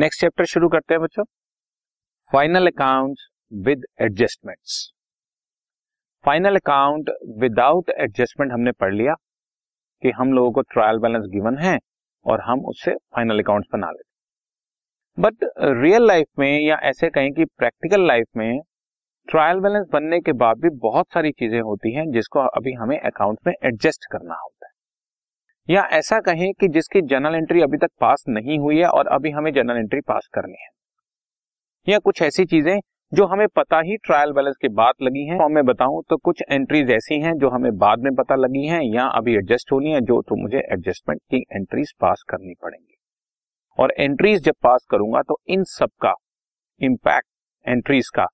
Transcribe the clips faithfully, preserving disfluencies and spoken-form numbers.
Next chapter शुरू करते हैं बच्चों, final account with adjustments. Final account without adjustment हमने पढ़ लिया कि हम लोगों को ट्रायल बैलेंस गिवन है और हम उससे फाइनल अकाउंट्स बना लेते हैं। बट रियल लाइफ में या ऐसे कहें कि प्रैक्टिकल लाइफ में ट्रायल बैलेंस बनने के बाद भी बहुत सारी चीजें होती हैं जिसको अभी हमें अकाउंट में एडजस्ट करना होता है, या ऐसा कहें कि जिसकी जर्नल एंट्री अभी तक पास नहीं हुई है और अभी हमें जर्नल एंट्री पास करनी है, या कुछ ऐसी चीजें जो हमें पता ही ट्रायल बैलेंस के बाद लगी हैं। तो मैं बताऊं तो कुछ एंट्रीज ऐसी हैं जो हमें बाद में पता लगी हैं या अभी एडजस्ट होनी है, जो तो मुझे एडजस्टमेंट की एंट्रीज पास करनी पड़ेंगी। और एंट्रीज जब पास करूंगा तो इन सब का इम्पैक्ट एंट्रीज का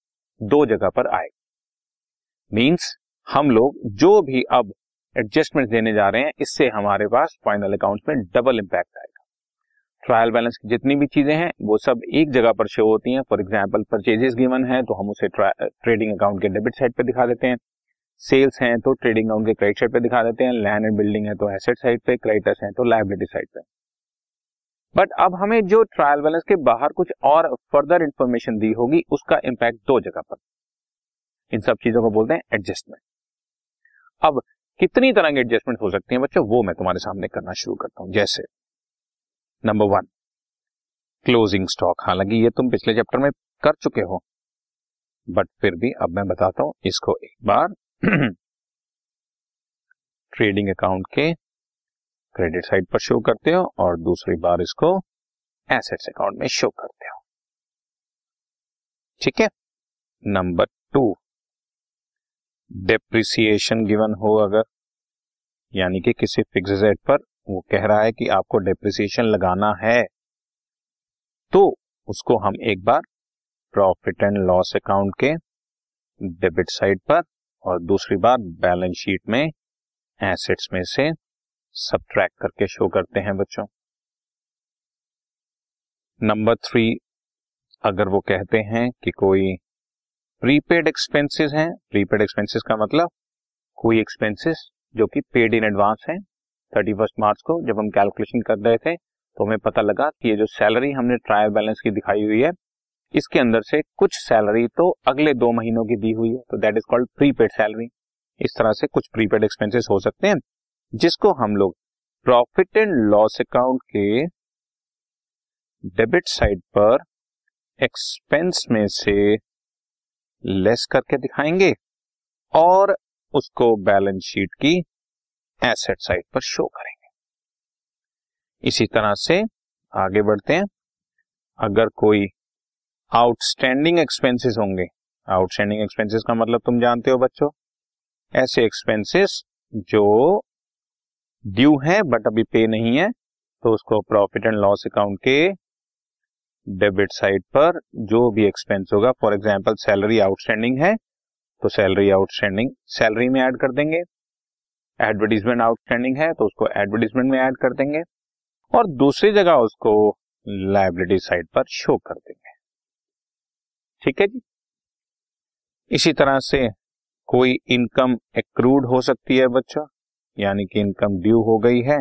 दो जगह पर आएगा। मीन्स हम लोग जो भी अब एडजस्टमेंट देने जा रहे हैं इससे हमारे पास फाइनल अकाउंट में डबल इम्पैक्ट आएगा। ट्रायल बैलेंस की जितनी भी चीजें हैं वो सब एक जगह पर शो होती हैं। फॉर एग्जांपल परचेजेस गिवन है तो हम उसे ट्रेडिंग अकाउंट के डेबिट साइड पे दिखा देते हैं, सेल्स हैं तो ट्रेडिंग अकाउंट के क्रेडिट साइड पे दिखा देते हैं, लैंड एंड बिल्डिंग है तो एसेट साइड पे, क्रेडिटर्स हैं तो लायबिलिटी साइड पे। बट अब हमें जो ट्रायल बैलेंस के बाहर कुछ और फर्दर इंफॉर्मेशन दी होगी उसका इम्पैक्ट दो जगह पर, इन सब चीजों को बोलते हैं एडजस्टमेंट। अब कितनी तरह के एडजस्टमेंट हो सकती हैं बच्चों वो मैं तुम्हारे सामने करना शुरू करता हूं। जैसे नंबर वन, क्लोजिंग स्टॉक। हालांकि ये तुम पिछले चैप्टर में कर चुके हो बट फिर भी अब मैं बताता हूं इसको एक बार। ट्रेडिंग अकाउंट के क्रेडिट साइड पर शो करते हो और दूसरी बार इसको एसेट्स अकाउंट में शो करते हो, ठीक है। नंबर टू, डेप्रिसिएशन गिवन हो अगर, यानी कि किसी फिक्स एसेट पर वो कह रहा है कि आपको डेप्रिसिएशन लगाना है, तो उसको हम एक बार प्रॉफिट एंड लॉस अकाउंट के डेबिट साइड पर और दूसरी बार बैलेंस शीट में एसेट्स में से सबट्रैक्ट करके शो करते हैं बच्चों। नंबर थ्री, अगर वो कहते हैं कि कोई प्रीपेड एक्सपेंसेस हैं, प्रीपेड एक्सपेंसेस का मतलब कोई एक्सपेंसेस जो कि पेड इन एडवांस हैं। थर्टी फर्स्ट मार्च को जब हम कैलकुलेशन कर रहे थे तो हमें पता लगा कि ये जो सैलरी हमने ट्रायल बैलेंस की दिखाई हुई है इसके अंदर से कुछ सैलरी तो अगले दो महीनों की दी हुई है, तो that is called prepaid salary. इस तरह से कुछ प्रीपेड एक्सपेंसेस हो सकते हैं जिसको हम लोग प्रॉफिट एंड लॉस अकाउंट के डेबिट साइड पर एक्सपेंस में से लेस करके दिखाएंगे और उसको बैलेंस शीट की एसेट साइड पर शो करेंगे। इसी तरह से आगे बढ़ते हैं, अगर कोई आउटस्टैंडिंग एक्सपेंसेस होंगे, आउटस्टैंडिंग एक्सपेंसेस का मतलब तुम जानते हो बच्चों, ऐसे एक्सपेंसेस जो ड्यू है बट अभी पे नहीं है, तो उसको प्रॉफिट एंड लॉस अकाउंट के डेबिट साइड पर जो भी एक्सपेंस होगा, फॉर एग्जांपल सैलरी आउटस्टैंडिंग है तो सैलरी आउटस्टैंडिंग सैलरी में ऐड कर देंगे, एडवर्टीजमेंट आउटस्टैंडिंग है तो उसको एडवर्टीजमेंट में ऐड कर देंगे और दूसरी जगह उसको लायबिलिटी साइड पर शो कर देंगे, ठीक है जी। इसी तरह से कोई इनकम एक्रूड हो सकती है बच्चों, यानी कि इनकम ड्यू हो गई है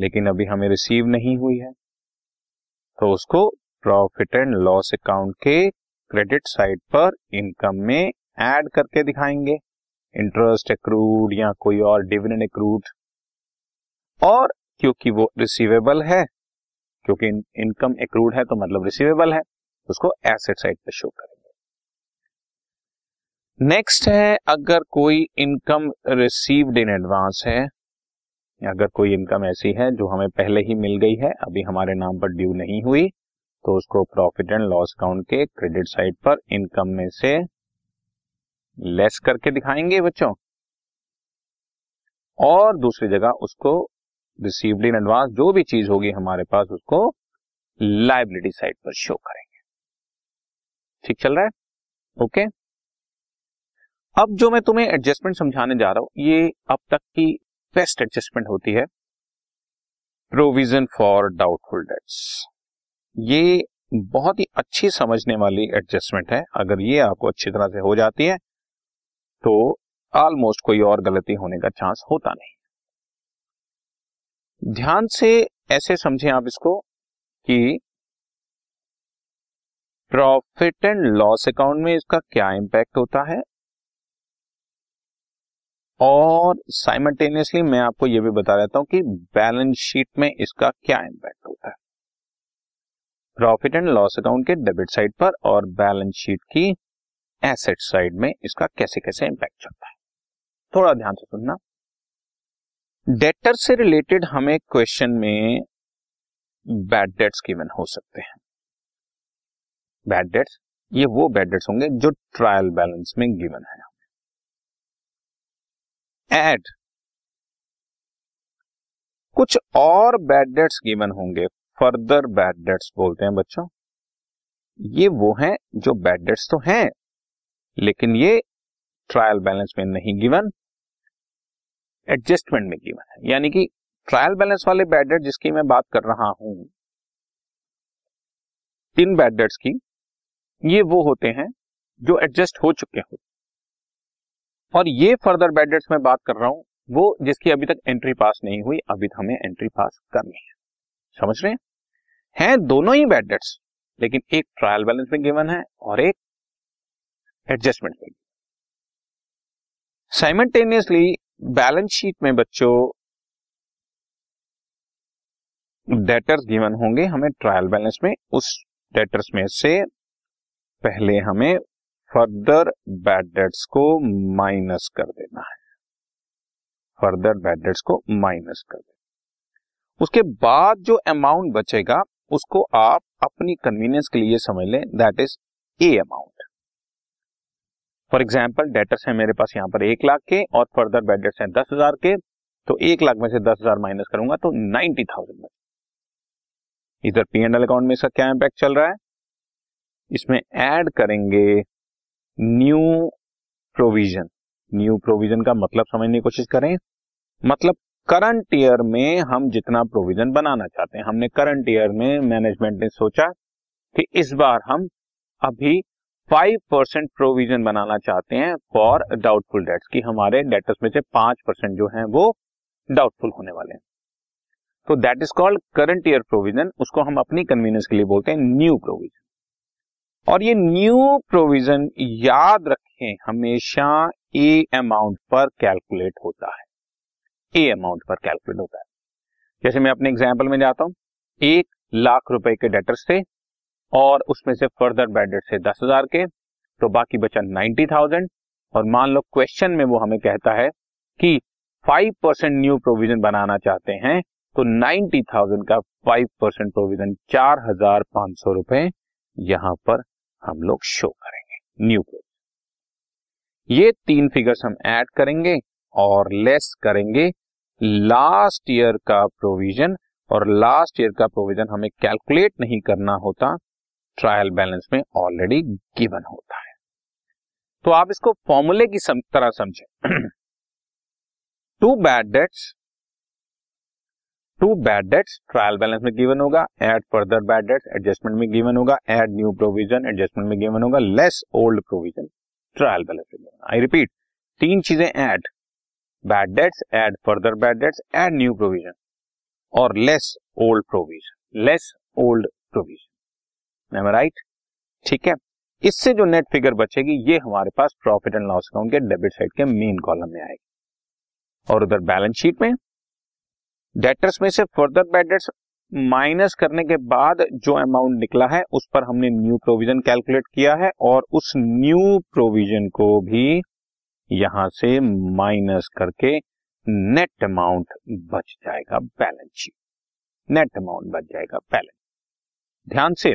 लेकिन अभी हमें रिसीव नहीं हुई है, तो उसको प्रॉफिट एंड लॉस अकाउंट के क्रेडिट साइड पर इनकम में ऐड करके दिखाएंगे, इंटरेस्ट एक्रूड या कोई और डिविडेंड एक्रूड। और क्योंकि वो रिसीवेबल है, क्योंकि इनकम एक्रूड है तो मतलब रिसीवेबल है, उसको एसेट साइड पर शो करेंगे। नेक्स्ट है, अगर कोई इनकम रिसीव्ड इन एडवांस है, अगर कोई इनकम ऐसी है जो हमें पहले ही मिल गई है अभी हमारे नाम पर ड्यू नहीं हुई, तो उसको प्रॉफिट एंड लॉस अकाउंट के क्रेडिट साइड पर इनकम में से लेस करके दिखाएंगे बच्चों और दूसरी जगह उसको रिसीव्ड इन एडवांस जो भी चीज होगी हमारे पास उसको लायबिलिटी साइड पर शो करेंगे, ठीक चल रहा है, ओके। अब जो मैं तुम्हें एडजस्टमेंट समझाने जा रहा हूं ये अब तक की बेस्ट एडजस्टमेंट होती है, प्रोविजन फॉर डाउटफुल डेट्स। ये बहुत ही अच्छी समझने वाली एडजस्टमेंट है, अगर ये आपको अच्छी तरह से हो जाती है तो ऑलमोस्ट कोई और गलती होने का चांस होता नहीं। ध्यान से ऐसे समझें आप इसको कि प्रॉफिट एंड लॉस अकाउंट में इसका क्या इंपैक्ट होता है, और साइमल्टेनियसली मैं आपको यह भी बता देता हूं कि बैलेंस शीट में इसका क्या इंपैक्ट होता है। प्रॉफिट एंड लॉस अकाउंट के डेबिट साइड पर और बैलेंस शीट की एसेट साइड में इसका कैसे कैसे इंपैक्ट चलता है, थोड़ा ध्यान से सुनना। डेटर से रिलेटेड हमें क्वेश्चन में बैड डेट्स गिवन हो सकते हैं। बैड डेट्स, ये वो बैड डेट्स होंगे जो ट्रायल बैलेंस में गिवन है। एड कुछ और बैड डेट्स गिवन होंगे, फर्दर बैड डेट्स बोलते हैं बच्चों। ये वो हैं जो बैड डेट्स तो हैं लेकिन ये ट्रायल बैलेंस में नहीं गिवन, एडजस्टमेंट में गिवन है। यानी कि ट्रायल बैलेंस वाले बैड डेट जिसकी मैं बात कर रहा हूं, इन बैड डेट्स की, ये वो होते हैं जो एडजस्ट हो चुके हो, और ये फर्दर बैड डेट्स में बात कर रहा हूं वो जिसकी अभी तक एंट्री पास नहीं हुई, अभी हमें एंट्री पास करनी है। समझ रहे हैं? हैं दोनों ही बैड डेट्स, लेकिन एक ट्रायल बैलेंस में गिवन है और एक एडजस्टमेंट में। साइमल्टेनियसली बैलेंस शीट में बच्चों डेटर्स गिवन होंगे हमें ट्रायल बैलेंस में, उस डेटर्स में से पहले हमें फर्दर बैड डेट्स को माइनस कर देना है, फर्दर बैड डेट्स को माइनस कर देना। उसके बाद जो अमाउंट बचेगा उसको आप अपनी कन्वीनियंस के लिए समझ लें, that is a amount. For example debtors हैं मेरे पास यहाँ पर एक लाख के और फर्दर बैड डेट्स हैं दस हजार के, तो एक लाख में से दस हजार माइनस करूंगा तो नाइन्टी थाउजेंड में। इधर पी एंड एल अकाउंट में इसका क्या इम्पैक्ट चल रहा है, इसमें ऐड करेंगे न्यू प्रोविजन। न्यू प्रोविजन का मतलब समझने की कोशिश करें, मतलब करंट ईयर में हम जितना प्रोविजन बनाना चाहते हैं। हमने करंट ईयर में मैनेजमेंट ने सोचा कि इस बार हम अभी फाइव परसेंट प्रोविजन बनाना चाहते हैं फॉर डाउटफुल डेट्स, की हमारे डेटर्स में से पांच परसेंट जो हैं वो डाउटफुल होने वाले हैं। तो that is called current year provision, उसको हम अपनी कन्वीनियंस के लिए बोलते हैं न्यू प्रोविजन। और ये न्यू प्रोविजन याद रखें हमेशा ए अमाउंट पर कैलकुलेट होता है, ए अमाउंट पर कैलकुलेट होता है। जैसे मैं अपने एग्जाम्पल में जाता हूँ, एक लाख रुपए के डेटर्स थे और उसमें से फर्दर बैड डेट्स है दस हजार के, तो बाकी बचा नाइन्टी थाउजेंड। और मान लो क्वेश्चन में वो हमें कहता है कि फाइव परसेंट न्यू प्रोविजन बनाना चाहते हैं, तो नाइन्टी थाउजेंड का फाइव परसेंट प्रोविजन चार हजार पांच सौ रुपए यहां पर हम लोग शो करेंगे न्यू प्रोविजन। ये तीन फिगर्स हम ऐड करेंगे और लेस करेंगे लास्ट ईयर का प्रोविजन, और लास्ट ईयर का प्रोविजन हमें कैलकुलेट नहीं करना होता, ट्रायल बैलेंस में ऑलरेडी गिवन होता है। तो आप इसको फॉर्मूले की सम, तरह समझें। To bad debts, to bad debts trial balance में गिवन होगा, add further bad debts adjustment में गिवन होगा, एड न्यू प्रोविजन एडजस्टमेंट में गिवन होगा, less old provision trial balance में गिवन। आई रिपीट, तीन चीजें add, bad debts, add further bad debts, add new provision और less old provision, less old provision. Right, ठीक है। इससे जो नेट फिगर बचेगी ये हमारे पास प्रॉफिट एंड लॉस अकाउंट के डेबिट साइड के मेन कॉलम में आएगी। और उधर बैलेंस शीट में डेटर्स में से फर्दर बैड डेट्स माइनस करने के बाद जो अमाउंट निकला है उस पर हमने न्यू प्रोविजन कैलकुलेट किया है, और उस न्यू प्रोविजन को भी यहां से माइनस करके नेट अमाउंट बच जाएगा बैलेंस शीट, नेट अमाउंट बच जाएगा बैलेंस। ध्यान से,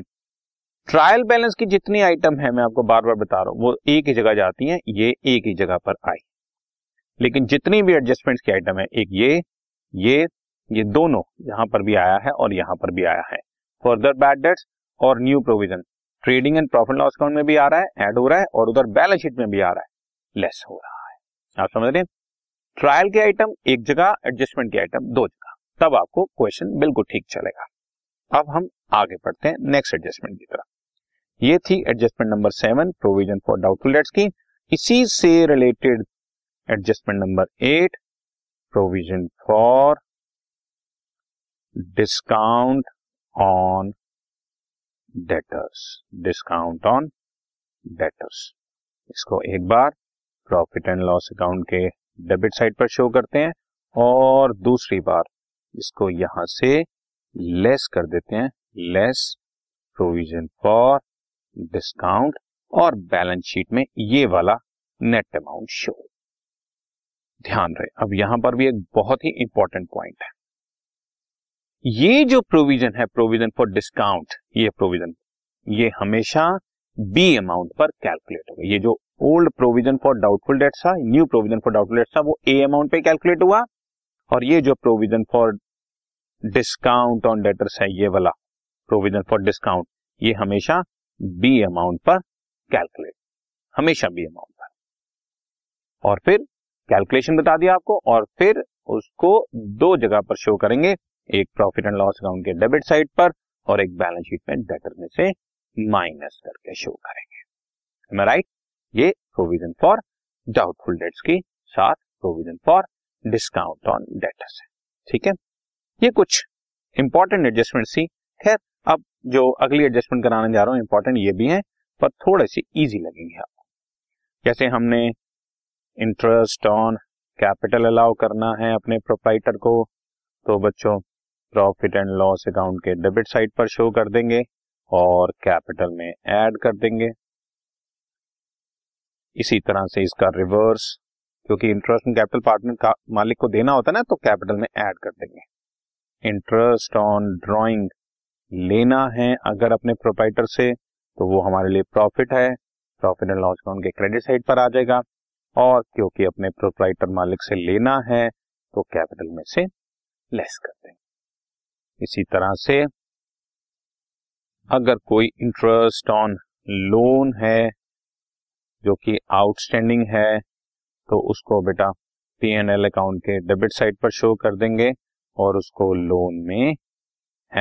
ट्रायल बैलेंस की जितनी आइटम है मैं आपको बार बार बता रहा हूं वो एक ही जगह जाती हैं, ये एक ही जगह पर आई, लेकिन जितनी भी एडजस्टमेंट्स की आइटम है, एक ये ये ये दोनों यहां पर भी आया है और यहां पर भी आया है, फर्दर बैड डेट्स और new provision trading and profit loss account में भी आ रहा है, ऐड हो रहा है, और उधर बैलेंस शीट में भी आ रहा है, लेस हो रहा है। आप समझ रहे, ट्रायल की आइटम एक जगह, एडजस्टमेंट की आइटम दो जगह, तब आपको क्वेश्चन बिल्कुल ठीक चलेगा। अब हम आगे बढ़ते हैं नेक्स्ट एडजस्टमेंट की तरफ। ये थी adjustment number seven provision for doubtful debts की, इसी से related adjustment number eight provision for discount on debtors, discount on debtors. इसको एक बार प्रॉफिट एंड लॉस अकाउंट के डेबिट साइड पर शो करते हैं और दूसरी बार इसको यहां से लेस कर देते हैं, लेस प्रोविजन फॉर डिस्काउंट, और बैलेंस शीट में ये वाला नेट अमाउंट शो। ध्यान रहे, अब यहां पर भी एक बहुत ही इंपॉर्टेंट पॉइंट है, ये जो प्रोविजन है प्रोविजन फॉर डिस्काउंट, ये प्रोविजन ये हमेशा बी अमाउंट पर कैलकुलेट होगा। ये जो old provision for doubtful debts था, new provision for doubtful debts था, वो ए अमाउंट पे कैलकुलेट हुआ, और ये जो provision for discount on debtors है, ये वाला प्रोविजन फॉर डिस्काउंट, ये हमेशा बी अमाउंट पर कैलकुलेट, हमेशा बी अमाउंट पर। और फिर कैलकुलेशन बता दिया आपको, और फिर उसको दो जगह पर शो करेंगे, एक प्रॉफिट एंड लॉस अकाउंट के डेबिट साइड पर और एक बैलेंस शीट में डेटर में से माइनस करके शो करेंगे। am I right? ये प्रोविजन फॉर डाउटफुल डेट्स की साथ provision for discount on debtors है, ठीक है। ये कुछ इंपॉर्टेंट एडजस्टमेंट थी। खैर, अब जो अगली एडजस्टमेंट कराने जा रहा हूं इंपॉर्टेंट ये भी है, पर थोड़े से इजी लगेंगे आपको। जैसे हमने इंटरेस्ट ऑन कैपिटल अलाउ करना है अपने प्रोप्राइटर को, तो बच्चों प्रॉफिट एंड लॉस अकाउंट के डेबिट साइड पर शो कर देंगे और कैपिटल में ऐड कर देंगे। इसी तरह से इसका रिवर्स, क्योंकि इंटरेस्ट ऑन कैपिटल पार्टनर का मालिक को देना होता है ना, तो कैपिटल में ऐड कर देंगे। इंटरेस्ट ऑन ड्राइंग लेना है अगर अपने प्रोप्राइटर से, तो वो हमारे लिए प्रॉफिट है, प्रॉफिट एंड लॉस अकाउंट के क्रेडिट साइड पर आ जाएगा, और क्योंकि अपने प्रोप्राइटर मालिक से लेना है तो कैपिटल में से लेस कर देंगे। इसी तरह से अगर कोई इंटरेस्ट ऑन लोन है जो कि आउटस्टैंडिंग है, तो उसको बेटा पी एंड एल अकाउंट के डेबिट साइड पर शो कर देंगे और उसको लोन में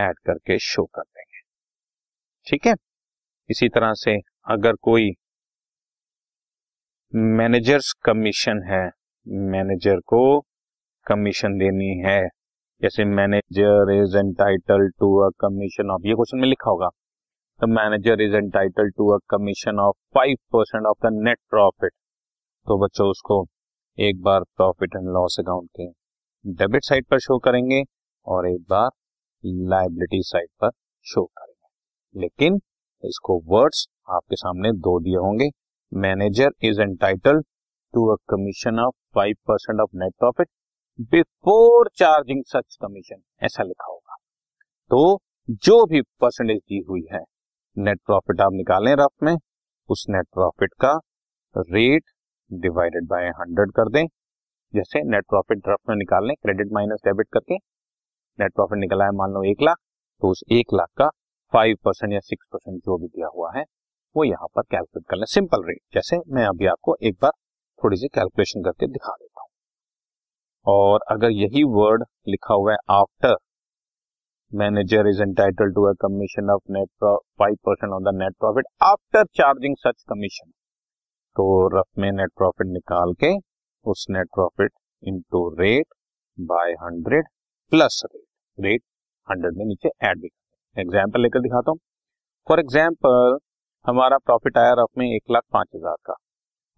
ऐड करके शो कर देंगे, ठीक है। इसी तरह से अगर कोई मैनेजर्स कमीशन है, मैनेजर को कमीशन देनी है, जैसे manager is entitled to a commission of, ये क्वेश्चन में लिखा होगा, the manager is entitled to a commission of five percent of the net profit, तो बच्चों उसको एक बार प्रॉफिट एंड लॉस अकाउंट के डेबिट साइड पर शो करेंगे और एक बार लायबिलिटी साइड पर शो करेंगे, लेकिन इसको वर्ड्स आपके सामने दो दिए होंगे, manager is entitled to a commission of five percent of net profit before charging such commission, ऐसा लिखा होगा। तो जो भी परसेंटेज दी हुई है नेट प्रॉफिट आप निकालें रफ में, उस नेट प्रॉफिट का रेट डिवाइडेड बाय हंड्रेड कर दें। जैसे नेट प्रॉफिट रफ में निकाल लें, क्रेडिट माइनस डेबिट करके नेट प्रॉफिट निकला है मान लो एक लाख, तो उस एक लाख का फाइव परसेंट या सिक्स परसेंट जो भी दिया हुआ है वो यहाँ पर कैलकुलेट कर लें, सिंपल रेट। जैसे मैं अभी आपको एक बार थोड़ी सी कैलकुलेशन करके दिखा देता हूँ। और अगर यही वर्ड लिखा हुआ है after manager is entitled to a commission of net five percent on the net profit after charging such commission, तो रफ में नेट प्रॉफिट निकाल के उस net profit into rate by hundred plus rate, rate hundred में नीचे add भी कर। Example लेकर दिखाता हूँ। फॉर एग्जाम्पल, हमारा प्रॉफिट आया रफ में एक लाख पांच हजार का,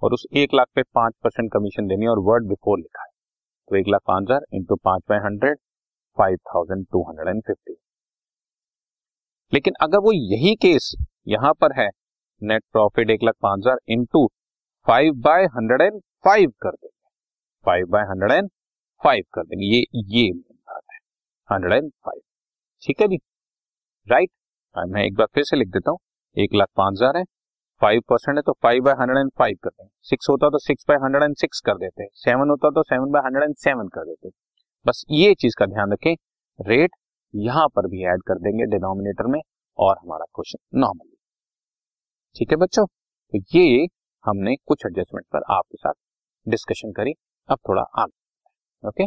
और उस एक लाख पे पांच परसेंट कमीशन देनी है और वर्ड बिफोर लिखा है, तो एक लाख पांच हजार इंटू पांच by hundred, five thousand two hundred and fifty. लेकिन अगर वो यही केस यहां पर है, नेट प्रॉफिट एक लाख पांच हजार into five by hundred and five कर देंगे, five by hundred and five कर देंगे, ये ये है हंड्रेड एंड फाइव, ठीक है जी, राइट। मैं एक बार फिर से लिख देता हूँ, एक लाख पांच हजार है, फाइव परसेंट है, तो five by hundred and five कर देंगे, सिक्स होता तो six by hundred and six कर देते, सेवन होता तो seven by hundred and seven कर देते। बस ये चीज का ध्यान रखें, रेट यहाँ पर भी ऐड कर देंगे डिनोमिनेटर में, और हमारा क्वेश्चन नॉर्मली, ठीक है बच्चों। तो ये हमने कुछ एडजस्टमेंट पर आपके साथ डिस्कशन करी। अब थोड़ा आगे, ओके।